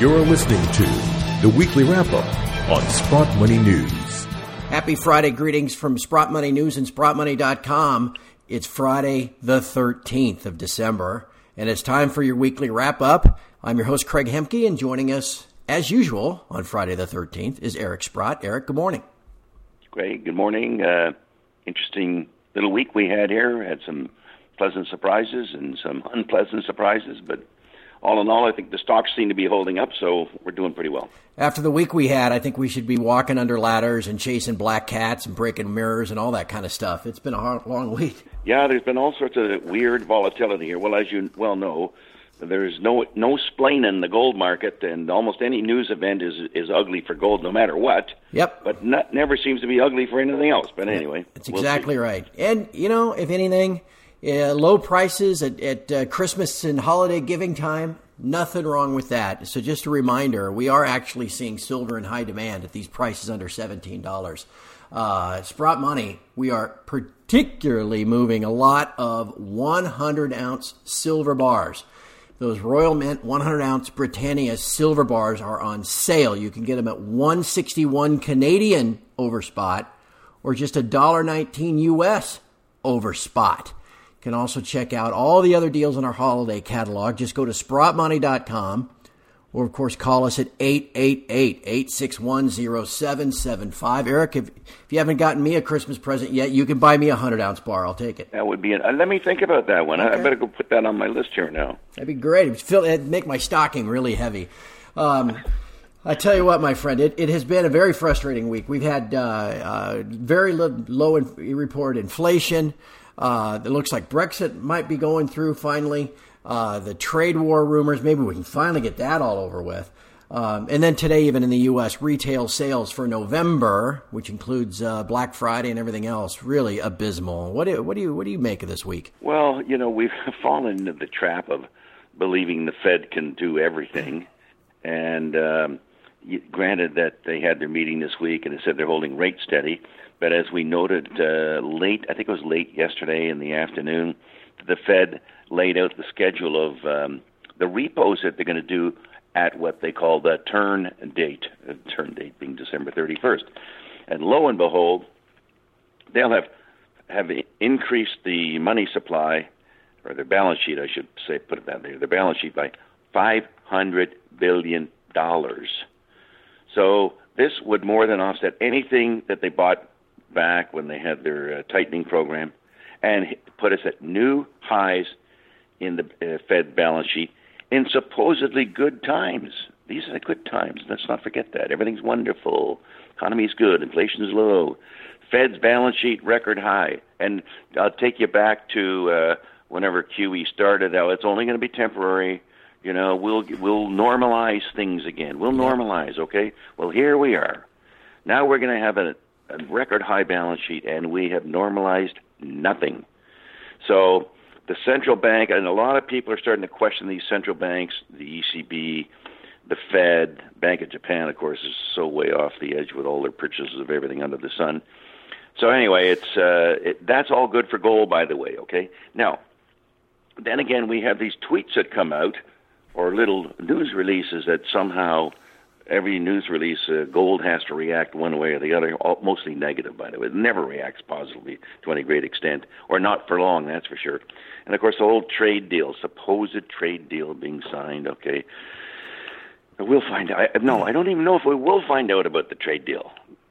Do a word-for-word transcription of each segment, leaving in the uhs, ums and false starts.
You're listening to the Weekly Wrap-Up on Sprott Money News. Happy Friday. Greetings from Sprott Money News and Sprott Money dot com. It's Friday, the thirteenth of December, and it's time for your Weekly Wrap-Up. I'm your host, Craig Hemke, and joining us, as usual, on Friday the thirteenth is Eric Sprott. Eric, good morning. Great. Good morning. Uh, interesting little week we had here. Had some pleasant surprises and some unpleasant surprises, but all in all, I think the stocks seem to be holding up, so we're doing pretty well. After the week we had, I think we should be walking under ladders and chasing black cats and breaking mirrors and all that kind of stuff. It's been a hard, long week. Yeah, there's been all sorts of weird volatility here. Well, as you well know, there's no no splaining the gold market, and almost any news event is is ugly for gold, no matter what. Yep. But not, never seems to be ugly for anything else. But anyway, that's we'll exactly see. Right. And, you know, if anything, Uh, low prices at, at uh, Christmas and holiday giving time, nothing wrong with that. So just a reminder, we are actually seeing silver in high demand at these prices under seventeen dollars. Uh, Sprott Money, we are particularly moving a lot of one hundred ounce silver bars. Those Royal Mint one hundred ounce Britannia silver bars are on sale. You can get them at one sixty-one Canadian over Spot or just one nineteen U S over Spot. Can also check out all the other deals in our holiday catalog. Just go to Sprott Money dot com or, of course, call us at eight eight eight, eight six one, zero seven seven five. Eric, if, if you haven't gotten me a Christmas present yet, you can buy me a one hundred ounce bar. I'll take it. That would be an, uh, let me think about that one. Okay. I, I better go put that on my list here now. That'd be great. It'd, fill, it'd make my stocking really heavy. Um I tell you what, my friend, it, it has been a very frustrating week. We've had uh, uh, very low, low inf- reported inflation. Uh, it looks like Brexit might be going through finally. Uh, the trade war rumors, maybe we can finally get that all over with. Um, and then today, even in the U S, retail sales for November, which includes uh, Black Friday and everything else, really abysmal. What do, what do you what do you make of this week? Well, you know, we've fallen into the trap of believing the Fed can do everything. And um, granted that they had their meeting this week and they said they're holding rates steady. But as we noted uh, late, I think it was late yesterday in the afternoon, the Fed laid out the schedule of um, the repos that they're going to do at what they call the turn date, uh, turn date being December thirty-first. And lo and behold, they'll have have increased the money supply, or their balance sheet, I should say, put it that way, their balance sheet by five hundred billion dollars. So this would more than offset anything that they bought back when they had their uh, tightening program and put us at new highs in the uh, Fed balance sheet in supposedly good times. These are the good times. Let's not forget that. Everything's wonderful. Economy's good. Inflation's low. Fed's balance sheet record high. And I'll take you back to uh, whenever Q E started. Now, it's only going to be temporary. You know, we'll we'll normalize things again. We'll normalize, okay? Well, here we are. Now we're going to have a a record-high balance sheet, and we have normalized nothing. So the central bank, and a lot of people are starting to question these central banks, the E C B, the Fed, Bank of Japan, of course, is so way off the edge with all their purchases of everything under the sun. So anyway, it's uh, it, that's all good for gold, by the way, okay? Now, then again, we have these tweets that come out, or little news releases that somehow every news release, uh, gold has to react one way or the other, all, mostly negative, by the way. It never reacts positively to any great extent, or not for long, that's for sure. And, of course, the whole trade deal, supposed trade deal being signed, okay. We'll find out. I, no, I don't even know if we will find out about the trade deal.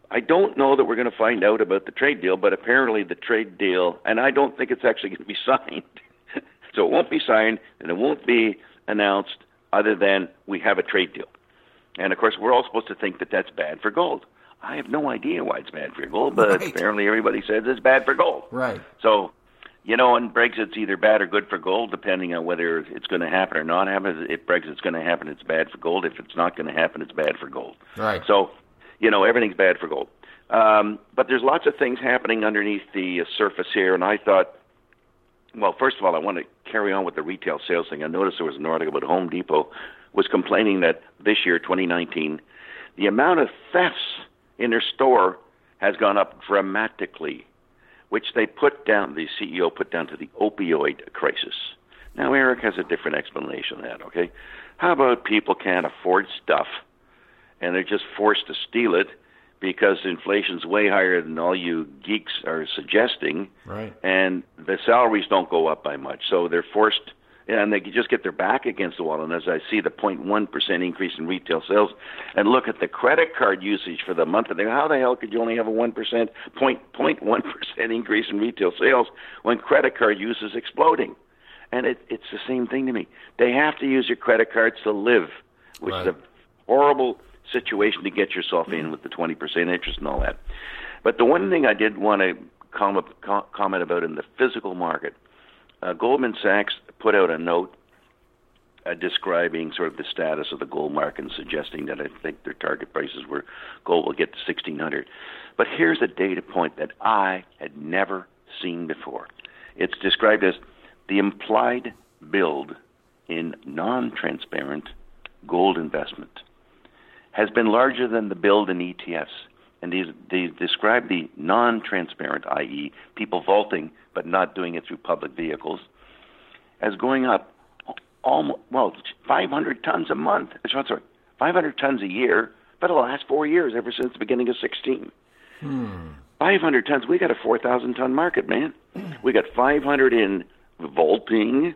I don't know that we're going to find out about the trade deal, but apparently the trade deal, and I don't think it's actually going to be signed. So it won't be signed, and it won't be announced other than we have a trade deal. And, of course, we're all supposed to think that that's bad for gold. I have no idea why it's bad for gold, but right. Apparently everybody says it's bad for gold. Right. So, you know, and Brexit's either bad or good for gold, depending on whether it's going to happen or not happen. If Brexit's going to happen, it's bad for gold. If it's not going to happen, it's bad for gold. Right. So, you know, everything's bad for gold. Um, but there's lots of things happening underneath the surface here, and I thought, well, first of all, I want to carry on with the retail sales thing. I noticed there was an article about Home Depot was complaining that this year, twenty nineteen, the amount of thefts in their store has gone up dramatically, which they put down, the C E O put down to the opioid crisis. Now, Eric has a different explanation of that, okay? How about people can't afford stuff, and they're just forced to steal it because inflation's way higher than all you geeks are suggesting, right? And the salaries don't go up by much, so they're forced, and they just get their back against the wall. And as I see the zero point one percent increase in retail sales, and look at the credit card usage for the month, and they go, how the hell could you only have a one percent, zero point one percent increase in retail sales when credit card use is exploding? And it, it's the same thing to me. They have to use your credit cards to live, which right. is a horrible situation to get yourself in with the twenty percent interest and all that. But the one thing I did want to com- com- comment about in the physical market, uh, Goldman Sachs put out a note uh, describing sort of the status of the gold market and suggesting that I think their target prices were gold will get to sixteen hundred. But here's a data point that I had never seen before. It's described as the implied build in non-transparent gold investment has been larger than the build in E T Fs. And these, they describe the non-transparent, that is people vaulting but not doing it through public vehicles, as going up almost, well, five hundred tons a month. Sorry, five hundred tons a year for the last four years, ever since the beginning of sixteen. Hmm. five hundred tons. We got a four thousand ton market, man. We got five hundred in vaulting.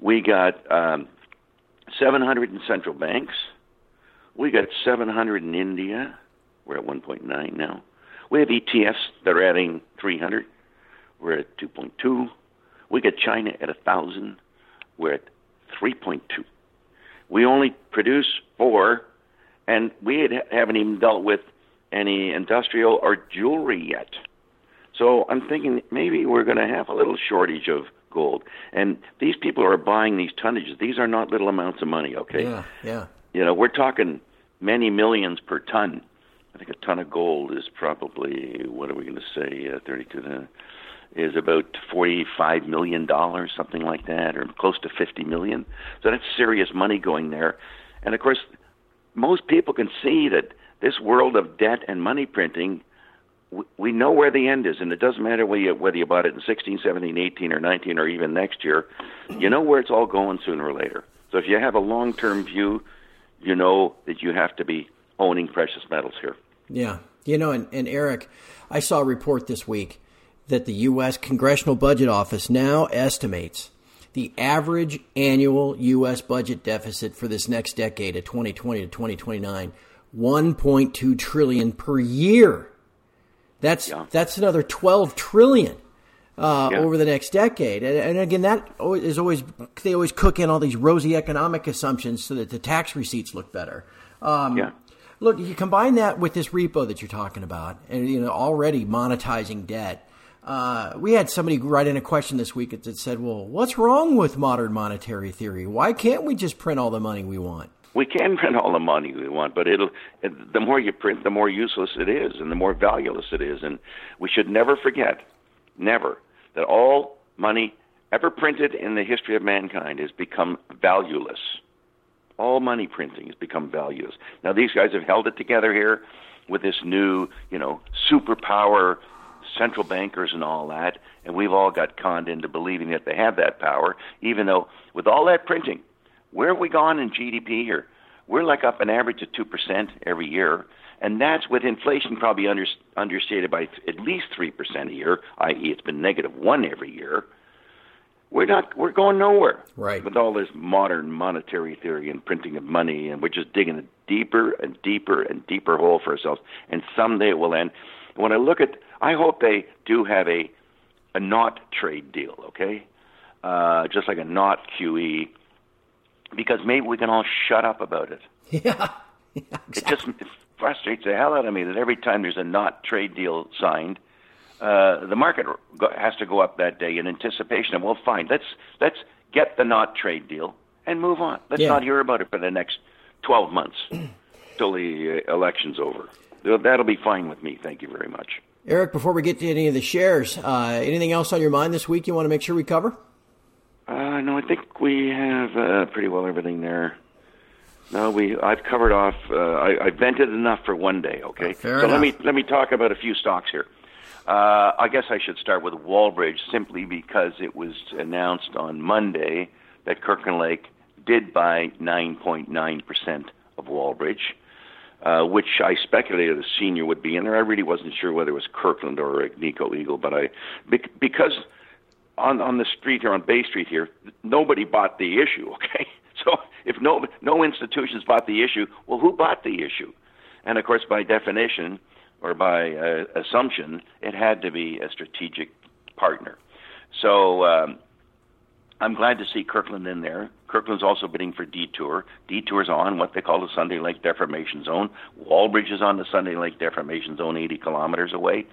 We got um, seven hundred in central banks. We got seven hundred in India. We're at one point nine now. We have E T Fs that are adding three hundred. We're at two point two. We got China at one thousand. We're at three point two. We only produce four, and we had, haven't even dealt with any industrial or jewelry yet. So I'm thinking maybe we're going to have a little shortage of gold. And these people are buying these tonnages. These are not little amounts of money, okay? Yeah, yeah. You know, we're talking many millions per ton. I think a ton of gold is probably, what are we going to say, uh, thirty-two, is about forty-five million dollars, something like that, or close to fifty million dollars. So that's serious money going there. And, of course, most people can see that this world of debt and money printing, we, we know where the end is, and it doesn't matter whether you, whether you bought it in sixteen, seventeen, eighteen, or nineteen, or even next year. You know where it's all going sooner or later. So if you have a long-term view, you know that you have to be owning precious metals here. Yeah. You know, and, and Eric, I saw a report this week that the U S Congressional Budget Office now estimates the average annual U S budget deficit for this next decade of twenty twenty to twenty twenty-nine, one point two trillion dollars per year. That's yeah. that's another twelve trillion dollars. Uh, yeah. over the next decade. And, and again, that is always, they always cook in all these rosy economic assumptions so that the tax receipts look better. Um, yeah. Look, you combine that with this repo that you're talking about and, you know, already monetizing debt. Uh, we had somebody write in a question this week that said, well, what's wrong with modern monetary theory? Why can't we just print all the money we want? We can print all the money we want, but it'll, the more you print, the more useless it is and the more valueless it is. And we should never forget Never that all money ever printed in the history of mankind has become valueless. All money printing has become valueless. Now, these guys have held it together here with this new, you know, superpower central bankers and all that, and we've all got conned into believing that they have that power, even though with all that printing, where have we gone in G D P here? We're like up an average of two percent every year. And that's with inflation probably under, understated by th- at least three percent a year, that is it's been negative one every year. We're not we're going nowhere right. with all this modern monetary theory and printing of money, and we're just digging a deeper and deeper and deeper hole for ourselves, and someday it will end. When I look at – I hope they do have a, a not trade deal, okay, uh, just like a not Q E, because maybe we can all shut up about it. Yeah, yeah exactly. It just – frustrates the hell out of me that every time there's a not trade deal signed, uh, the market go- has to go up that day in anticipation. And well, fine, let's let's get the not trade deal and move on. Let's yeah. not hear about it for the next twelve months till the uh, election's over. That'll be fine with me. Thank you very much, Eric. Before we get to any of the shares, uh, anything else on your mind this week you want to make sure we cover? Uh, no, I think we have uh, pretty well everything there. No, we. I've covered off. Uh, I, I vented enough for one day. Okay, oh, fair so enough. let me let me talk about a few stocks here. Uh, I guess I should start with Wallbridge, simply because it was announced on Monday that Kirkland Lake did buy nine point nine percent of Wallbridge, uh, which I speculated a senior would be in there. I really wasn't sure whether it was Kirkland or Nico Eagle, but I, because on, on the street or on Bay Street here, nobody bought the issue, okay? So if no, no institutions bought the issue, well, who bought the issue? And, of course, by definition or by uh, assumption, it had to be a strategic partner. So um, I'm glad to see Kirkland in there. Kirkland's also bidding for Detour. Detour's on what they call the Sunday Lake Deformation Zone. Wallbridge is on the Sunday Lake Deformation Zone, eighty kilometers away.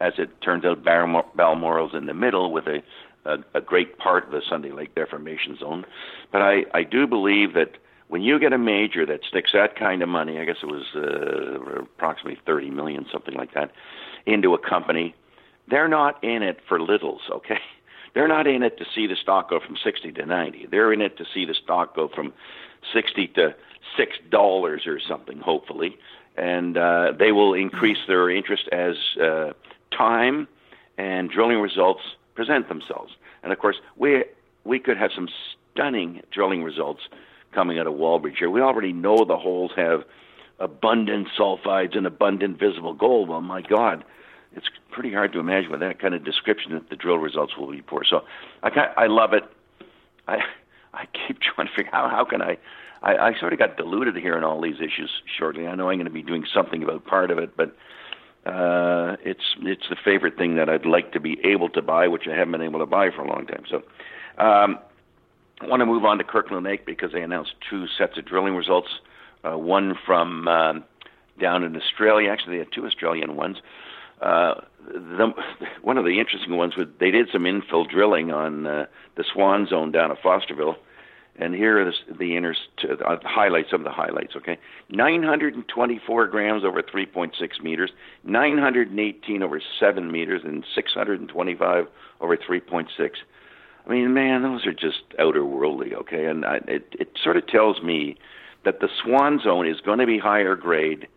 As it turns out, Balmor- Balmoral's in the middle with a, a, a great part of the Sunday Lake Deformation Zone. But I, I do believe that when you get a major that sticks that kind of money, I guess it was uh, approximately thirty million dollars, something like that, into a company, they're not in it for littles, okay? They're not in it to see the stock go from sixty to ninety. They're in it to see the stock go from sixty to six dollars or something, hopefully. And uh, they will increase their interest as uh, time and drilling results present themselves. And, of course, we we could have some stunning drilling results coming out of Wallbridge here. We already know the holes have abundant sulfides and abundant visible gold. Well, my God, it's pretty hard to imagine with that kind of description that the drill results will be poor. So I kind of, I love it. I I keep trying to figure out how can I, I, I sort of got diluted here in all these issues shortly. I know I'm going to be doing something about part of it, but uh, it's it's the favorite thing that I'd like to be able to buy, which I haven't been able to buy for a long time. So um I want to move on to Kirkland Lake because they announced two sets of drilling results, uh, one from uh, down in Australia. Actually, they had two Australian ones. Uh, the, one of the interesting ones was they did some infill drilling on uh, the Swan Zone down at Fosterville, and here are the, the inner uh, highlights. Some of the highlights, okay? nine hundred twenty-four grams over three point six meters, nine hundred eighteen over seven meters, and six hundred twenty-five over three point six. I mean, man, those are just outer worldly, okay? And I, it, it sort of tells me that the Swan Zone is going to be higher grade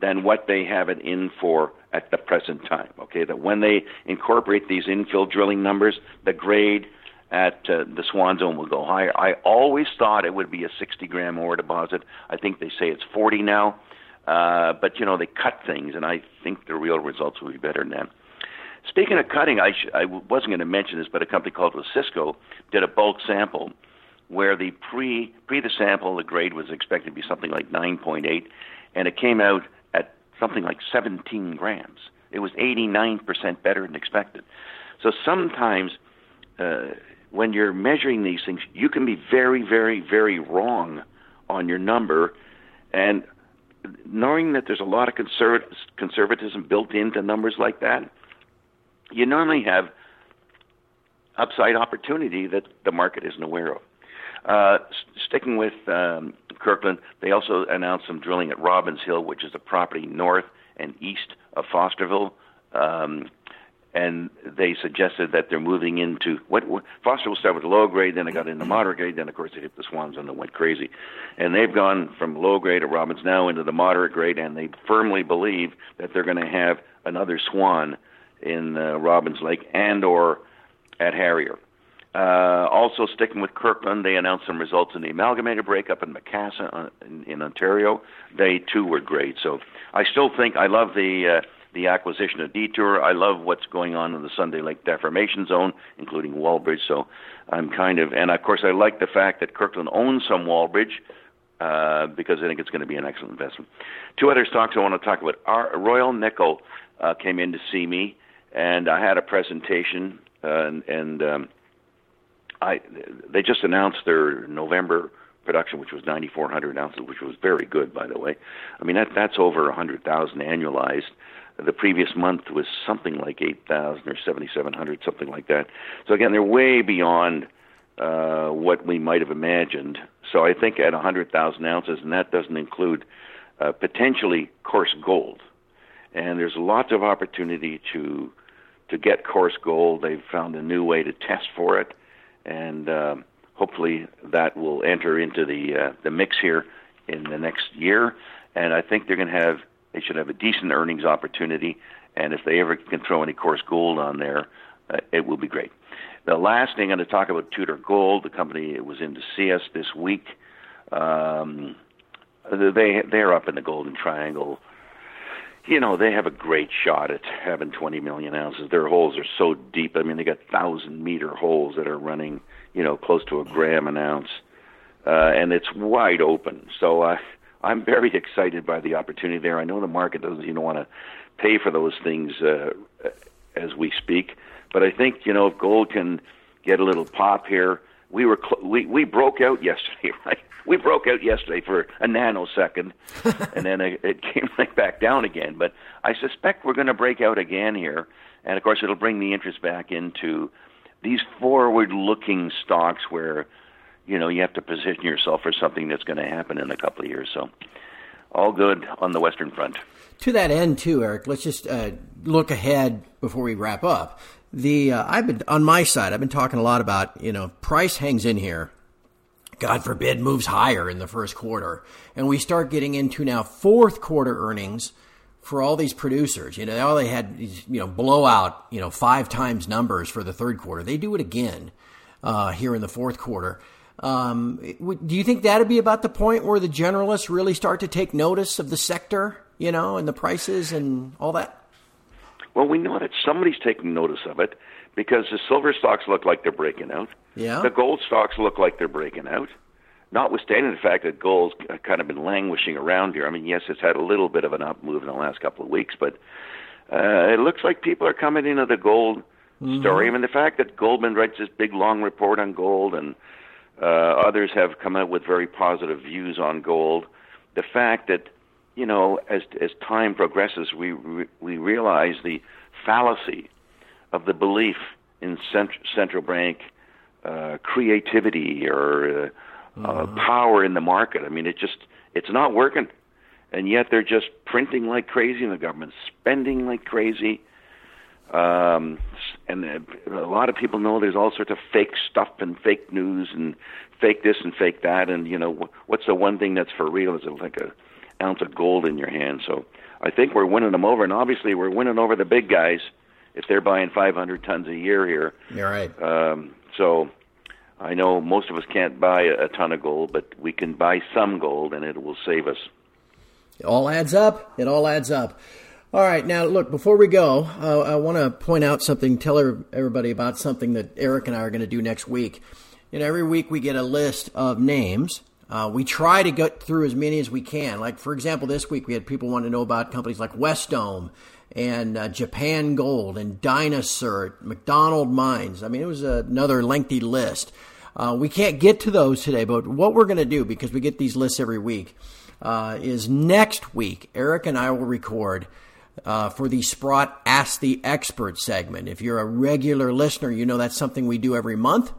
than what they have it in for at the present time, okay? That when they incorporate these infill drilling numbers, the grade at uh, the Swan Zone will go higher. I always thought it would be a sixty-gram ore deposit. I think they say it's forty now. Uh, but, you know, they cut things, and I think the real results will be better than that. Speaking of cutting, I, sh- I wasn't going to mention this, but a company called Cisco did a bulk sample where the pre pre the sample, the grade was expected to be something like nine point eight, and it came out at something like seventeen grams. It was eighty-nine percent better than expected. So sometimes uh, when you're measuring these things, you can be very, very, very wrong on your number, and knowing that there's a lot of conserv- conservatism built into numbers like that, you normally have upside opportunity that the market isn't aware of. Uh, s- sticking with um, Kirkland, they also announced some drilling at Robbins Hill, which is a property north and east of Fosterville, um, and they suggested that they're moving into what, what Fosterville started with low grade, then it got into moderate grade, then of course it hit the Swans and it went crazy, and they've gone from low grade at Robbins now into the moderate grade, and they firmly believe that they're going to have another Swan in uh, Robbins Lake and or at Harrier. Uh, also sticking with Kirkland, they announced some results in the amalgamated breakup in Macassan uh, in, in Ontario. They too were great. So I still think I love the uh, the acquisition of Detour. I love what's going on in the Sunday Lake Deformation Zone, including Wallbridge. So I'm kind of, and of course I like the fact that Kirkland owns some Wallbridge uh, because I think it's going to be an excellent investment. Two other stocks I want to talk about. Our Royal Nickel uh, came in to see me. And I had a presentation, uh, and, and um, I they just announced their November production, which was nine thousand four hundred ounces, which was very good, by the way. I mean, that that's over one hundred thousand annualized. The previous month was something like eight thousand or seventy-seven hundred, something like that. So, again, they're way beyond uh, what we might have imagined. So I think at one hundred thousand ounces, and that doesn't include uh, potentially coarse gold. And there's lots of opportunity to... to get coarse gold. They've found a new way to test for it, and uh, hopefully that will enter into the uh, the mix here in the next year. And I think they're going to have they should have a decent earnings opportunity, And if they ever can throw any coarse gold on there, uh, it will be great. The last thing I'm going to talk about, Tudor Gold, the company was in to see us this week. Um, they, they're up in the Golden Triangle. You know, they have a great shot at having twenty million ounces. Their holes are so deep. I mean, they got one thousand meter holes that are running, you know, close to a gram an ounce. Uh, and it's wide open. So uh, I'm very excited by the opportunity there. I know the market doesn't you know, want to pay for those things uh, as we speak. But I think, you know, if gold can get a little pop here, we were cl- we we broke out yesterday, right? We broke out yesterday for a nanosecond, and then it came right back down again. But I suspect we're going to break out again here, and of course it'll bring the interest back into these forward-looking stocks where, you know, you have to position yourself for something that's going to happen in a couple of years. So all good on the Western front. To that end, too, Eric, let's just uh, look ahead before we wrap up. The uh, I've been on my side. I've been talking a lot about, you know, price hangs in here. God forbid, moves higher in the first quarter. And we start getting into now fourth quarter earnings for all these producers. You know, all they had, you know, blowout, you know, five times numbers for the third quarter. They do it again uh, here in the fourth quarter. Um, do you think that'd be about the point where the generalists really start to take notice of the sector, you know, and the prices and all that? Well, we know that somebody's taking notice of it because the silver stocks look like they're breaking out. Yeah. The gold stocks look like they're breaking out, notwithstanding the fact that gold's kind of been languishing around here. I mean, yes, it's had a little bit of an up move in the last couple of weeks, but uh, it looks like people are coming into the gold mm-hmm. story. I mean, the fact that Goldman writes this big, long report on gold and uh, others have come out with very positive views on gold, the fact that, you know, as as time progresses, we re- we realize the fallacy of the belief in cent- central bank uh, creativity or uh, uh-huh. uh, power in the market. I mean, it just it's not working, and yet they're just printing like crazy, and the government's spending like crazy. Um, and a lot of people know there's all sorts of fake stuff and fake news and fake this and fake that. And you know, what's the one thing that's for real? Is it like a ounce of gold in your hand? So I think we're winning them over, and obviously we're winning over the big guys if they're buying five hundred tons a year here. You're right. Um, so I know most of us can't buy a ton of gold, but we can buy some gold, and it will save us. It all adds up. It all adds up. All right. Now, look, before we go, uh, I want to point out something, tell everybody about something that Eric and I are going to do next week. You know, every week we get a list of names. Uh, we try to get through as many as we can. Like, for example, this week we had people want to know about companies like West Dome and uh, Japan Gold and DynaCert, McDonald Mines. I mean, it was another lengthy list. Uh, we can't get to those today, but what we're going to do, because we get these lists every week, uh, is next week Eric and I will record uh, for the Sprott Ask the Expert segment. If you're a regular listener, you know that's something we do every month.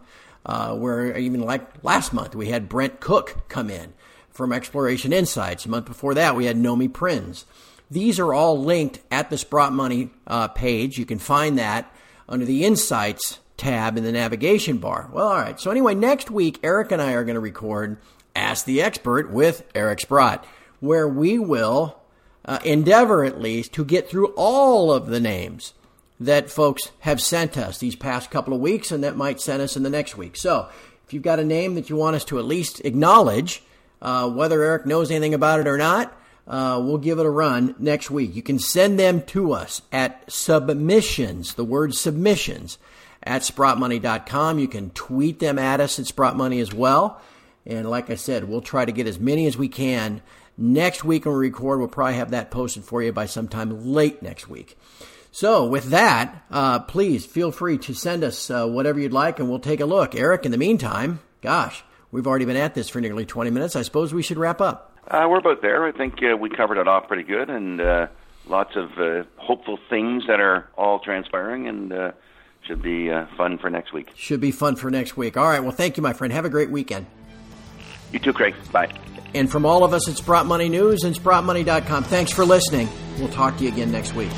Uh, where even like last month, we had Brent Cook come in from Exploration Insights. A month before that, we had Nomi Prinz. These are all linked at the Sprott Money uh, page. You can find that under the Insights tab in the navigation bar. Well, all right. So anyway, next week, Eric and I are going to record Ask the Expert with Eric Sprott, where we will uh, endeavor at least to get through all of the names that folks have sent us these past couple of weeks, and that might send us in the next week. So if you've got a name that you want us to at least acknowledge, uh, whether Eric knows anything about it or not, uh, we'll give it a run next week. You can send them to us at submissions, the word submissions, at Sprott Money dot com. You can tweet them at us at SprottMoney as well. And like I said, we'll try to get as many as we can. Next week when we record, we'll probably have that posted for you by sometime late next week. So with that, uh, please feel free to send us uh, whatever you'd like, and we'll take a look. Eric, in the meantime, gosh, we've already been at this for nearly twenty minutes. I suppose we should wrap up. Uh, we're about there. I think uh, we covered it off pretty good, and uh, lots of uh, hopeful things that are all transpiring, and uh, should be uh, fun for next week. Should be fun for next week. All right. Well, thank you, my friend. Have a great weekend. You too, Craig. Bye. And from all of us at Sprott Money News and Sprott Money dot com, thanks for listening. We'll talk to you again next week.